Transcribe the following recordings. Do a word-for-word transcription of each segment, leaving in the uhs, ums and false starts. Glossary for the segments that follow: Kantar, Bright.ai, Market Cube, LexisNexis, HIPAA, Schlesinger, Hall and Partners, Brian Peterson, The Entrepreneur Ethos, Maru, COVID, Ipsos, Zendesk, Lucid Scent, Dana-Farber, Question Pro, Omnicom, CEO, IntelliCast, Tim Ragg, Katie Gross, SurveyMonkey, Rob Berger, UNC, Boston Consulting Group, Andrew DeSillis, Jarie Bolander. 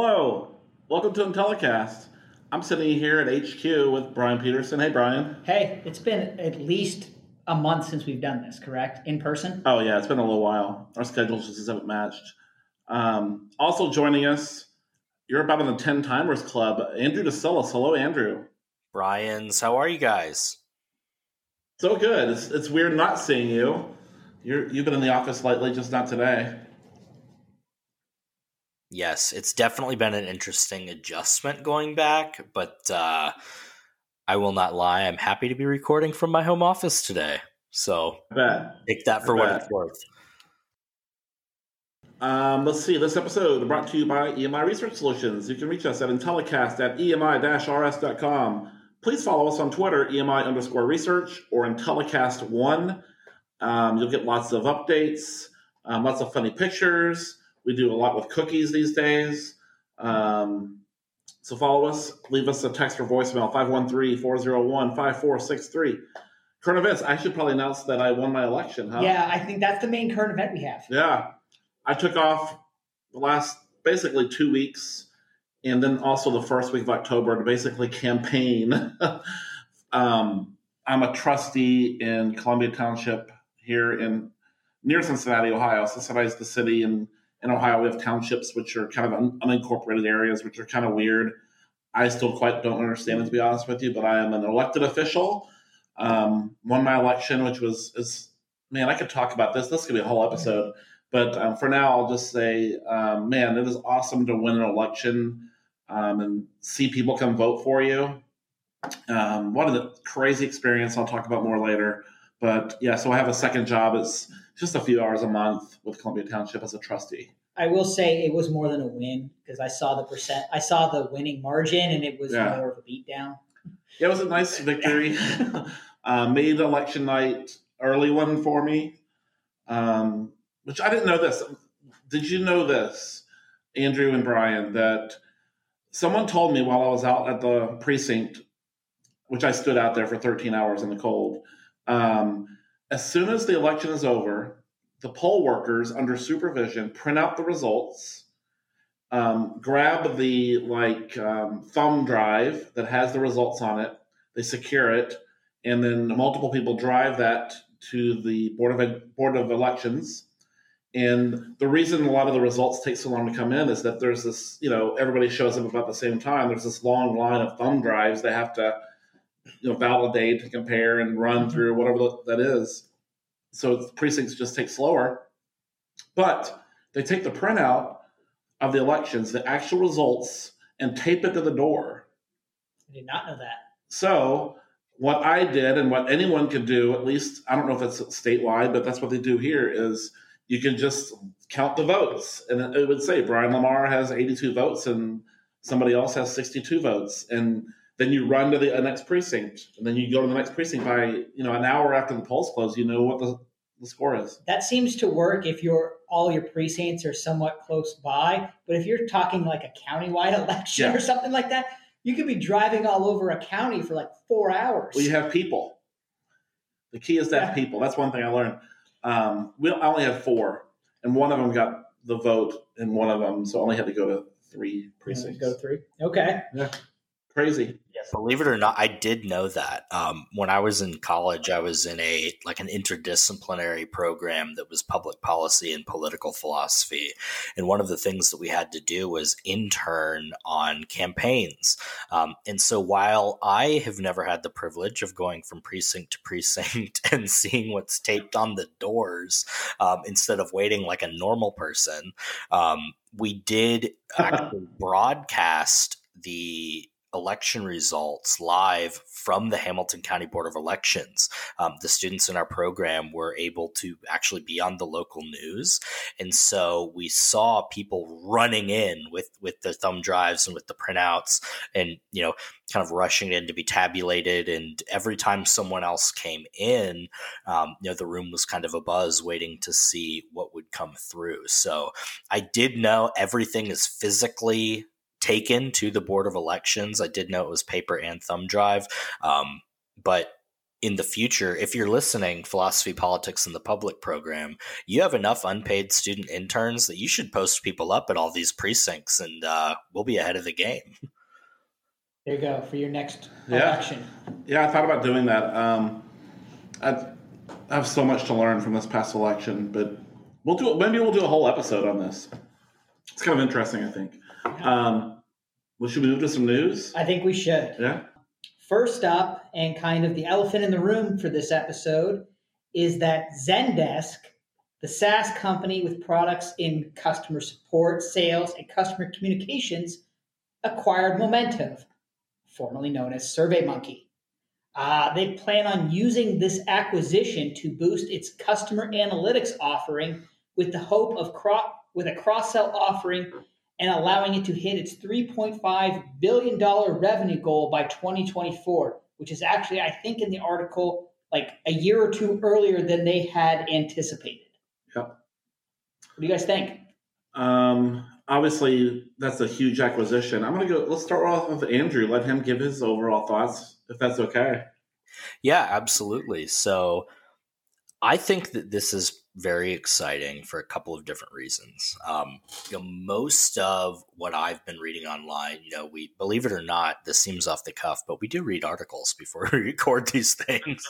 Hello, welcome to IntelliCast. I'm sitting here at H Q with Brian Peterson. Hey, Brian. Hey, it's been at least a month since we've done this, correct? In person? Oh, yeah, it's been a little while. Our schedules just haven't matched. Um, also joining us, you're about in the ten-timers club, Andrew DeSillis. Hello, Andrew. Brian's, how are you guys? So good. It's, it's weird not seeing you. You're, you've been in the office lately, just not today. Yes, it's definitely been an interesting adjustment going back, but uh, I will not lie. I'm happy to be recording from my home office today. So take that for what it's worth. Um, let's see. This episode is brought to you by E M I Research Solutions. You can reach us at IntelliCast at E M I dash R S dot com. Please follow us on Twitter, E M I underscore research or IntelliCast one. Um, you'll get lots of updates, um, lots of funny pictures. We do a lot with cookies these days. Um, so follow us. Leave us a text or voicemail, five one three, four oh one, five four six three. Current events. I should probably announce that I won my election, huh? Yeah, I think that's the main current event we have. Yeah. I took off the last basically two weeks and then also the first week of October to basically campaign. um, I'm a trustee in Columbia Township here in near Cincinnati, Ohio. Cincinnati's the city and in Ohio, we have townships, which are kind of un- unincorporated areas, which are kind of weird. I still quite don't understand it, to be honest with you, but I am an elected official. Um, won my election, which was, is, man, I could talk about this. This could be a whole episode. But um, for now, I'll just say, um, man, it is awesome to win an election um, and see people come vote for you. Um, one of the crazy experience I'll talk about more later. But yeah, so I have a second job. It's just a few hours a month with Columbia Township as a trustee. I will say it was more than a win because I saw the percent. I saw the winning margin, and it was yeah. more of a beatdown. Yeah, it was a nice victory. uh, made election night early one for me, um, which I didn't know this. Did you know this, Andrew and Brian, that someone told me while I was out at the precinct, which I stood out there for thirteen hours in the cold. Um, as soon as the election is over, the poll workers under supervision print out the results, um, grab the like um, thumb drive that has the results on it, they secure it, and then multiple people drive that to the Board of Board of Elections. And the reason a lot of the results take so long to come in is that there's this, you know, everybody shows up about the same time. There's this long line of thumb drives they have to, you know, validate and compare and run through whatever that is. So the precincts just take slower, but they take the printout of the elections, the actual results, and tape it to the door. I did not know that. So what I did and what anyone could do, at least, I don't know if it's statewide, but that's what they do here, is you can just count the votes. And it would say Brian Lamar has eighty-two votes and somebody else has sixty-two votes. And then you run to the next precinct, and then you go to the next precinct by, you know, an hour after the polls close, you know what the, the score is. That seems to work if your all your precincts are somewhat close by. But if you're talking like a countywide election yeah. or something like that, you could be driving all over a county for like four hours. Well, you have people. The key is to have yeah. people. That's one thing I learned. Um, we I only had four, and one of them got the vote, and one of them, so I only had to go to three precincts. Go to three. Okay. Yeah. Crazy. Yes. Believe it or not, I did know that. Um, when I was in college, I was in a like an interdisciplinary program that was public policy and political philosophy. And one of the things that we had to do was intern on campaigns. Um, and so while I have never had the privilege of going from precinct to precinct and seeing what's taped on the doors um, instead of waiting like a normal person, um, we did actually broadcast the election results live from the Hamilton County Board of Elections. Um, the students in our program were able to actually be on the local news. And so we saw people running in with, with their thumb drives and with the printouts and, you know, kind of rushing in to be tabulated. And every time someone else came in, um, you know, the room was kind of abuzz waiting to see what would come through. So I did know everything is physically taken to the Board of Elections. I did know it was paper and thumb drive, um, but in the future, if you're listening, Philosophy, Politics, and the Public program, you have enough unpaid student interns that you should post people up at all these precincts, and uh, we'll be ahead of the game. There you go, for your next yeah. election. Yeah, I thought about doing that. Um, I have so much to learn from this past election, but we'll do. Maybe we'll do a whole episode on this. It's kind of interesting, I think. Um, well, should we move to some news? I think we should. Yeah. First up, and kind of the elephant in the room for this episode, is that Zendesk, the SaaS company with products in customer support, sales, and customer communications, acquired Momentive, formerly known as SurveyMonkey. Uh, they plan on using this acquisition to boost its customer analytics offering with the hope of cro- with a cross-sell offering and allowing it to hit its three point five billion dollars revenue goal by twenty twenty-four, which is actually, I think, in the article, like a year or two earlier than they had anticipated. Yep. What do you guys think? Um, obviously, that's a huge acquisition. I'm going to go, let's start off with Andrew. Let him give his overall thoughts, if that's okay. Yeah, absolutely. So I think that this is very exciting for a couple of different reasons. Um, you know, most of what I've been reading online, you know, we, believe it or not, this seems off the cuff, but we do read articles before we record these things.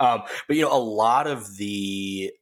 Um, but, you know, a lot of the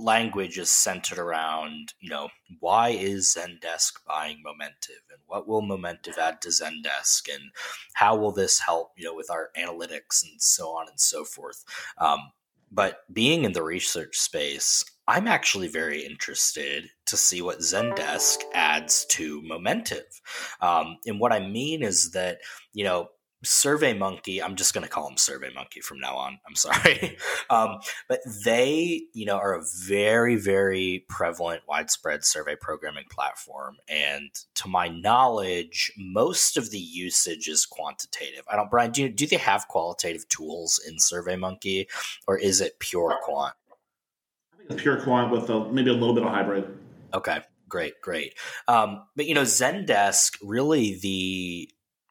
language is centered around, you know, why is Zendesk buying Momentive, and what will Momentive add to Zendesk, and how will this help, you know, with our analytics and so on and so forth. Um, But being in the research space, I'm actually very interested to see what Zendesk adds to Momentive. Um, and what I mean is that, you know, SurveyMonkey, I'm just going to call them SurveyMonkey from now on. I'm sorry. Um, but they, you know, are a very, very prevalent, widespread survey programming platform. And to my knowledge, most of the usage is quantitative. I don't, Brian, do, you, do they have qualitative tools in SurveyMonkey, or is it pure quant? I think it's pure quant with a, maybe a little bit of hybrid. Okay, great, great. Um, but, you know, Zendesk, really the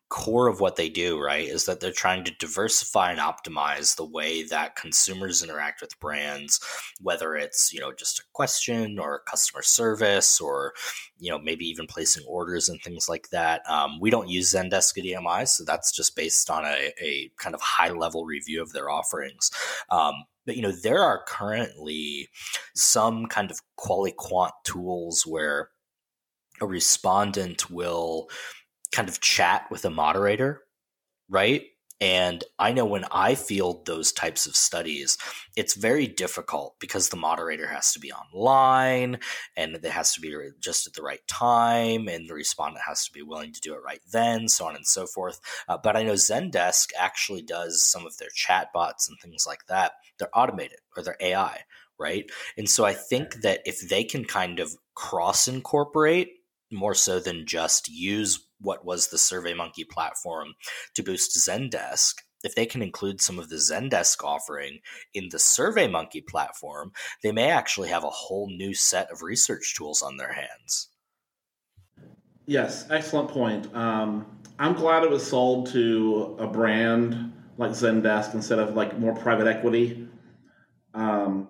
core of what they do, right, is that they're trying to diversify and optimize the way that consumers interact with brands, whether it's, you know, just a question or a customer service, or, you know, maybe even placing orders and things like that. Um, we don't use Zendesk at E M I, so that's just based on a, a kind of high level review of their offerings. Um, But, you know, there are currently some kind of quali-quant tools where a respondent will kind of chat with a moderator, right? And I know when I field those types of studies, it's very difficult because the moderator has to be online, and it has to be just at the right time, and the respondent has to be willing to do it right then, so on and so forth. Uh, but I know Zendesk actually does some of their chat bots and things like that. They're automated, or they're A I, right? And so I think that if they can kind of cross-incorporate more so than just use what was the SurveyMonkey platform to boost Zendesk, if they can include some of the Zendesk offering in the SurveyMonkey platform, they may actually have a whole new set of research tools on their hands. Yes, excellent point. Um, I'm glad it was sold to a brand like Zendesk instead of like more private equity. Um,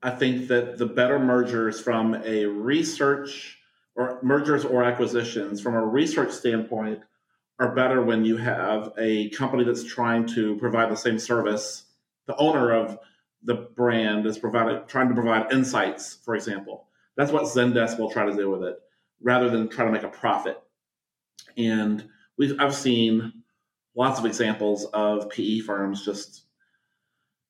I think that the better mergers from a research or mergers or acquisitions from a research standpoint are better when you have a company that's trying to provide the same service. The owner of the brand is provided, trying to provide insights, for example. That's what Zendesk will try to do with it, rather than try to make a profit. And we've I've seen lots of examples of P E firms just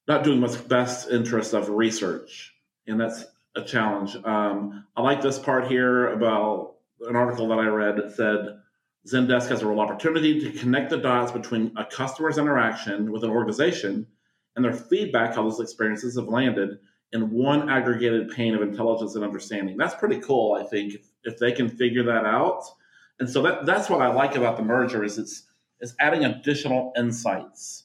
not doing what's best interest of research, and that's a challenge. Um, I like this part here about an article that I read that said Zendesk has a real opportunity to connect the dots between a customer's interaction with an organization and their feedback how those experiences have landed in one aggregated pane of intelligence and understanding. That's pretty cool, I think, if, if they can figure that out. And so that that's what I like about the merger is it's it's adding additional insights.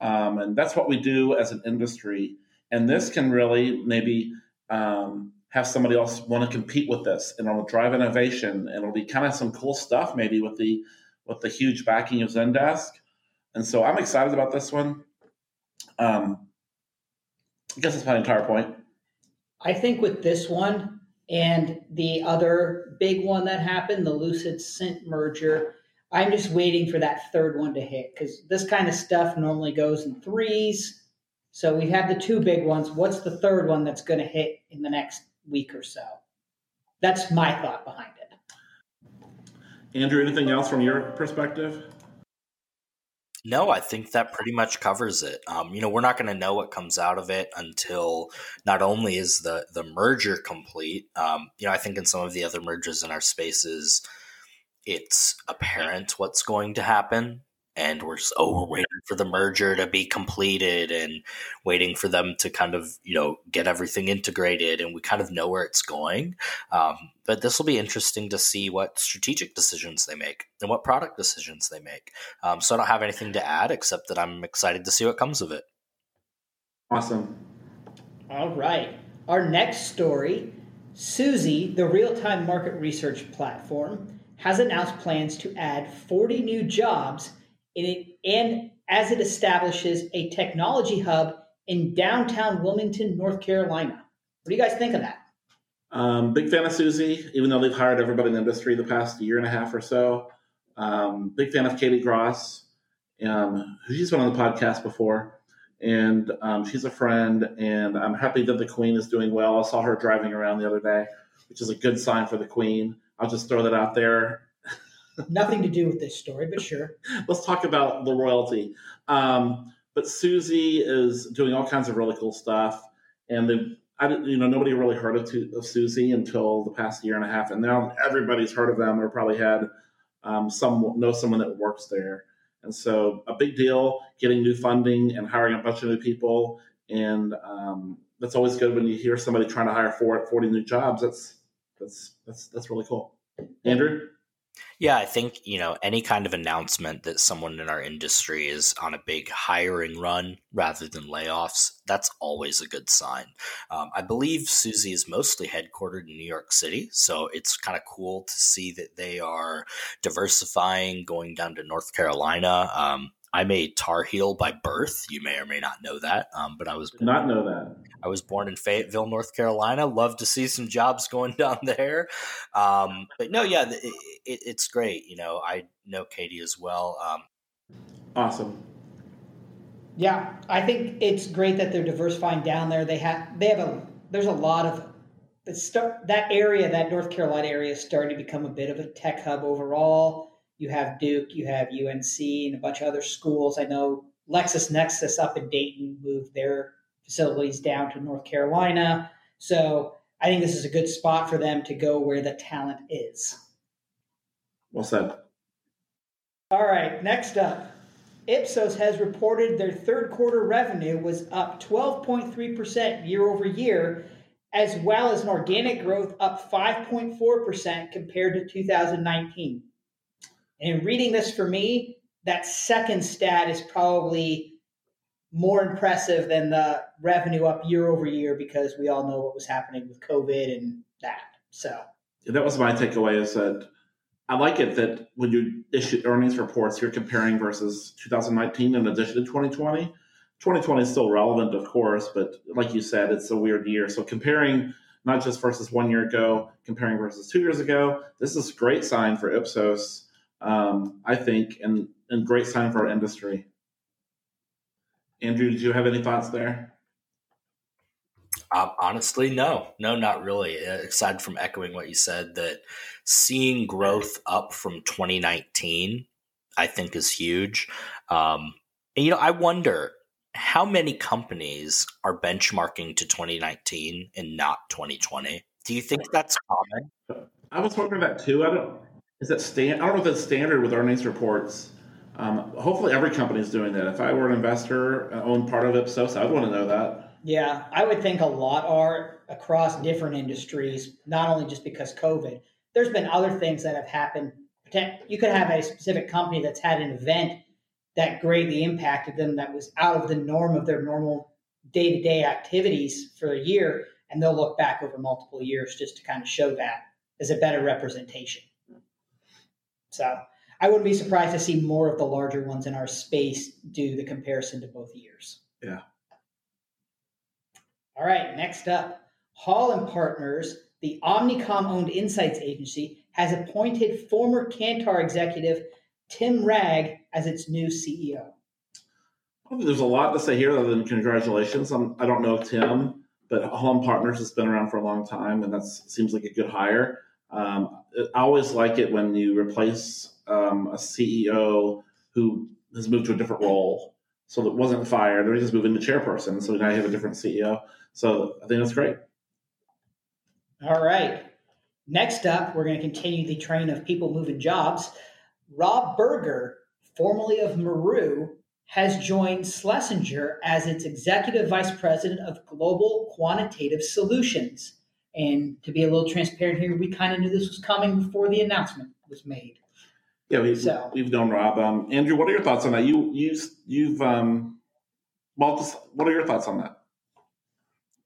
Um, and that's what we do as an industry. And this can really maybe Um, have somebody else want to compete with this, and it'll drive innovation, and it'll be kind of some cool stuff maybe with the with the huge backing of Zendesk. And so I'm excited about this one. Um, I guess that's my entire point. I think with this one and the other big one that happened, the Lucid Scent merger, I'm just waiting for that third one to hit because this kind of stuff normally goes in threes. So we have the two big ones. What's the third one that's going to hit in the next week or so? That's my thought behind it. Andrew, anything else from your perspective? No, I think that pretty much covers it. Um, you know, we're not going to know what comes out of it until not only is the the merger complete. Um, you know, I think in some of the other mergers in our spaces, it's apparent what's going to happen, and we're just, oh, we're waiting for the merger to be completed and waiting for them to kind of, you know, get everything integrated, and we kind of know where it's going. Um, but this will be interesting to see what strategic decisions they make and what product decisions they make. Um, so I don't have anything to add except that I'm excited to see what comes of it. Awesome. All right. Our next story, Susie, the real-time market research platform, has announced plans to add forty new jobs in it, and as it establishes a technology hub in downtown Wilmington, North Carolina. What do you guys think of that? Um, big fan of Susie, even though they've hired everybody in the industry the past year and a half or so. Um, big fan of Katie Gross, um, who she's been on the podcast before, and um, she's a friend, and I'm happy that the Queen is doing well. I saw her driving around the other day, which is a good sign for the Queen. I'll just throw that out there. Nothing to do with this story, but sure. Let's talk about the royalty. Um, but Susie is doing all kinds of really cool stuff. And the, I you know, nobody really heard of, of Susie until the past year and a half. And now everybody's heard of them or probably had um, some know someone that works there. And so a big deal, getting new funding and hiring a bunch of new people. And um, that's always good when you hear somebody trying to hire four, forty new jobs. That's That's that's that's really cool. Andrew? Yeah, I think, you know, any kind of announcement that someone in our industry is on a big hiring run rather than layoffs, that's always a good sign. Um, I believe Susie is mostly headquartered in New York City, so it's kind of cool to see that they are diversifying, going down to North Carolina. Um, I'm a Tar Heel by birth. You may or may not know that, um, but I was born, not know that. I was born in Fayetteville, North Carolina. Love to see some jobs going down there. Um, but no, yeah, it, it, it's great. You know, I know Katie as well. Um, awesome. Yeah, I think it's great that they're diversifying down there. They have they have a there's a lot of that area, that North Carolina area, is starting to become a bit of a tech hub overall. You have Duke, you have U N C, and a bunch of other schools. I know LexisNexis up in Dayton moved their facilities down to North Carolina. So I think this is a good spot for them to go where the talent is. Well said. All right, next up. Ipsos has reported their third quarter revenue was up twelve point three percent year over year, as well as an organic growth up five point four percent compared to two thousand nineteen. And reading this for me, that second stat is probably more impressive than the revenue up year over year because we all know what was happening with COVID and that. So that was my takeaway, is that I like it that when you issue earnings reports, you're comparing versus two thousand nineteen in addition to twenty twenty. twenty twenty is still relevant, of course, but like you said, it's a weird year. So comparing not just versus one year ago, comparing versus two years ago, this is a great sign for Ipsos. Um, I think, and, and great sign for our industry. Andrew, did you have any thoughts there? Um, honestly, no, no, not really. Aside from echoing what you said, that seeing growth up from twenty nineteen, I think is huge. Um, and, you know, I wonder how many companies are benchmarking to twenty nineteen and not twenty twenty. Do you think that's common? I was wondering that too. I don't Is that stand? I don't know if that's standard with earnings reports. Um, hopefully, every company is doing that. If I were an investor, I own part of Ipsos, I'd want to know that. Yeah, I would think a lot are across different industries, not only just because COVID. There's been other things that have happened. You could have a specific company that's had an event that greatly impacted them that was out of the norm of their normal day-to-day activities for a year, and they'll look back over multiple years just to kind of show that as a better representation. So I wouldn't be surprised to see more of the larger ones in our space do the comparison to both years. Yeah. All right, next up, Hall and Partners, the Omnicom-owned insights agency, has appointed former Kantar executive Tim Ragg as its new C E O. There's a lot to say here other than congratulations. I'm, I don't know Tim, but Hall and Partners has been around for a long time, and that seems like a good hire. Um, I always like it when you replace um, a C E O who has moved to a different role. So that wasn't fired. They're just moving to chairperson. So now you have a different C E O. So I think that's great. All right. Next up, we're going to continue the train of people moving jobs. Rob Berger, formerly of Maru, has joined Schlesinger as its Executive Vice President of Global Quantitative Solutions. And to be a little transparent here, we kind of knew this was coming before the announcement was made. Yeah, we've, so. we've known Rob. Um, Andrew, what are your thoughts on that? You, you, you've, um, well, what are your thoughts on that?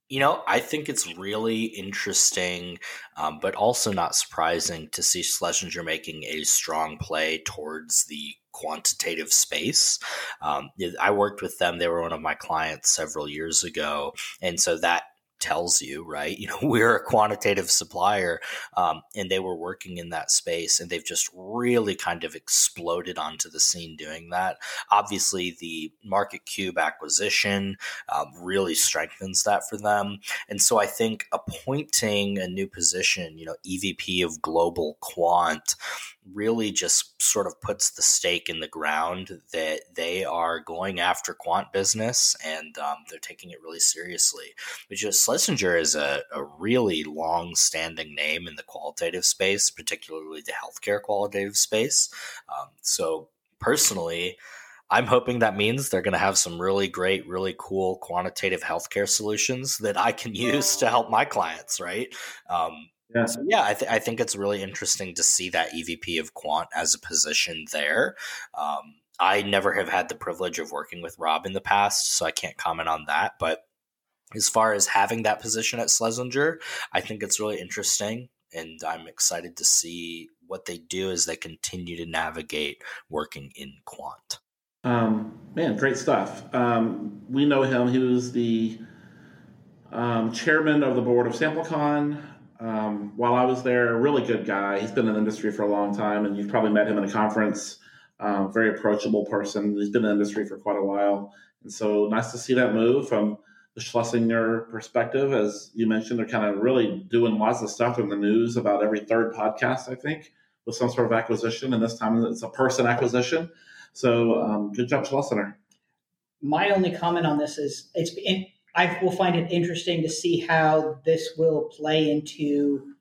You know, I think it's really interesting, um, but also not surprising to see Schlesinger making a strong play towards the quantitative space. Um, I worked with them. They were one of my clients several years ago. And so that tells you, right? You know, we're a quantitative supplier, um, and they were working in that space, and they've just really kind of exploded onto the scene doing that. Obviously, the Market Cube acquisition um, really strengthens that for them. And so I think appointing a new position, you know, E V P of Global Quant, really just sort of puts the stake in the ground that they are going after quant business, and um, they're taking it really seriously. But just Schlesinger is a, a really long-standing name in the qualitative space, particularly the healthcare qualitative space. Um, so personally, I'm hoping that means they're going to have some really great, really cool quantitative healthcare solutions that I can use to help my clients, right? Um, Yeah, so yeah I, th- I think it's really interesting to see that E V P of Quant as a position there. Um, I never have had the privilege of working with Rob in the past, so I can't comment on that. But as far as having that position at Schlesinger, I think it's really interesting, and I'm excited to see what they do as they continue to navigate working in Quant. Um, man, great stuff. Um, we know him. He was the um, chairman of the board of SampleCon. Um, while I was there, really good guy. He's been in the industry for a long time, and you've probably met him at a conference. Um, very approachable person. He's been in the industry for quite a while. And so nice to see that move from the Schlesinger perspective. As you mentioned, they're kind of really doing lots of stuff in the news about every third podcast, I think, with some sort of acquisition. And this time it's a person acquisition. So um, good job, Schlesinger. My only comment on this is it's in- I will find it interesting to see how this will play into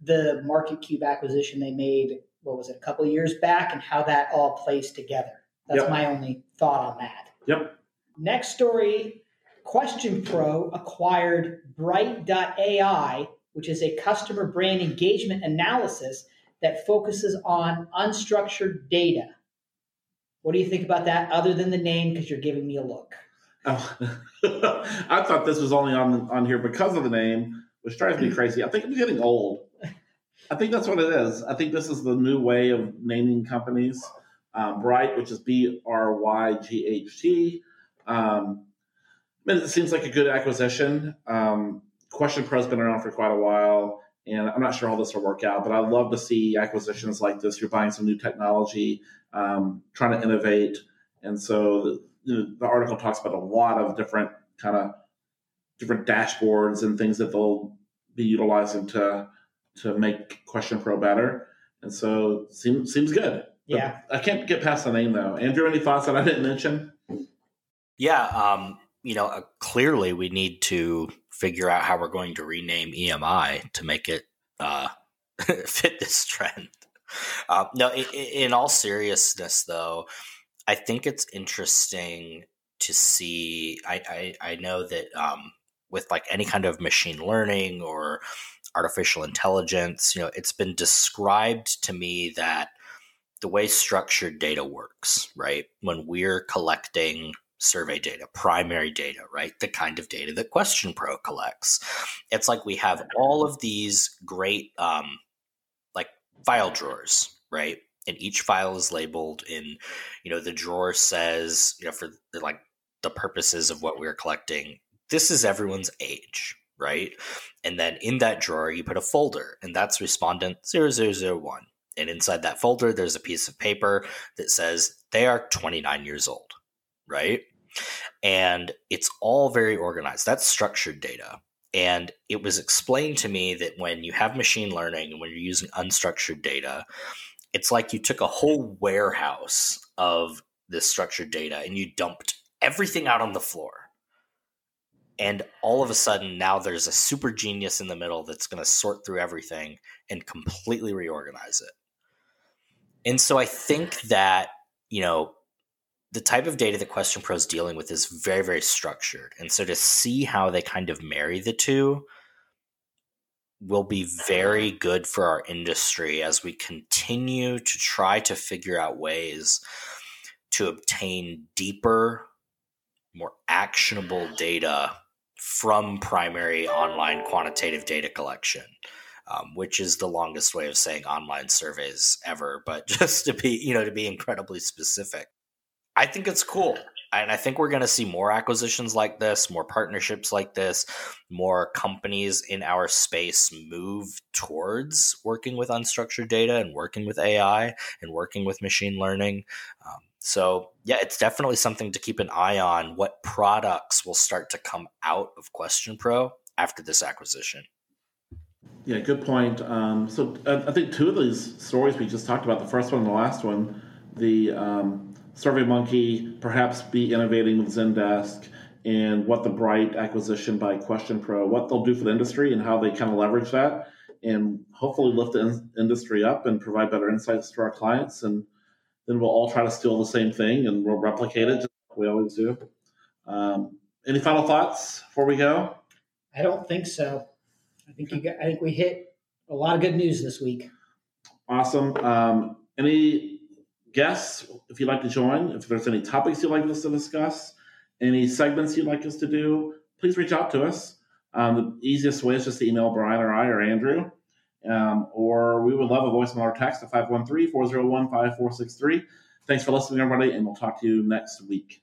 the Market Cube acquisition they made, what was it, a couple of years back, and how that all plays together. That's yep. my only thought on that. Yep. Next story, Question Pro acquired Bright dot A I, which is a customer brand engagement analysis that focuses on unstructured data. What do you think about that other than the name, because you're giving me a look? Oh, I thought this was only on on here because of the name, which drives me crazy. I think I'm getting old. I think that's what it is. I think this is the new way of naming companies. Um, Bright, which is B R Y G H T. Um, I mean, it seems like a good acquisition. Um, Question Pro has been around for quite a while, and I'm not sure how this will work out, but I love to see acquisitions like this. You're buying some new technology, um, trying to innovate, and so the, The article talks about a lot of different kind of different dashboards and things that they'll be utilizing to to make Question Pro better. And so seems seems good. Yeah. But I can't get past the name though. Andrew, any thoughts that I didn't mention? Yeah. Um, you know, uh, clearly we need to figure out how we're going to rename E M I to make it uh, fit this trend. Uh, no, in, in all seriousness though, I think it's interesting to see. I, I, I know that um, with like any kind of machine learning or artificial intelligence, you know, it's been described to me that the way structured data works, right? When we're collecting survey data, primary data, right? The kind of data that Question Pro collects. It's like we have all of these great um, like file drawers, right? And each file is labeled in, you know, the drawer says, you know, for like the purposes of what we're collecting, this is everyone's age, right? And then in that drawer, you put a folder, and that's respondent zero zero zero one. And inside that folder, there's a piece of paper that says they are twenty-nine years old, right? And it's all very organized. That's structured data. And it was explained to me that when you have machine learning and when you're using unstructured data, it's like you took a whole warehouse of this structured data and you dumped everything out on the floor. And all of a sudden, now there's a super genius in the middle that's going to sort through everything and completely reorganize it. And so I think that, you know, the type of data that Question Pro is dealing with is very, very structured. And so to see how they kind of marry the two will be very good for our industry as we continue to try to figure out ways to obtain deeper, more actionable data from primary online quantitative data collection, um, which is the longest way of saying online surveys ever. But just to be, you know, to be incredibly specific, I think it's cool. And I think we're going to see more acquisitions like this, more partnerships like this, more companies in our space move towards working with unstructured data and working with A I and working with machine learning. Um, so yeah, it's definitely something to keep an eye on, what products will start to come out of Question Pro after this acquisition. Yeah, good point. Um, so I, I think two of these stories we just talked about, the first one and the last one, the um, SurveyMonkey perhaps be innovating with Zendesk, and what the Bright acquisition by Question Pro, what they'll do for the industry and how they kind of leverage that and hopefully lift the in- industry up and provide better insights to our clients. And then we'll all try to steal the same thing and we'll replicate it just like we always do. Um, any final thoughts before we go? I don't think so. I think you got, I think we hit a lot of good news this week. Awesome. Um, any guests, if you'd like to join, if there's any topics you'd like us to discuss, any segments you'd like us to do, please reach out to us. Um, the easiest way is just to email Brian or I or Andrew, um, or we would love a voicemail or text at five one three, four zero one, five four six three. Thanks for listening, everybody, and we'll talk to you next week.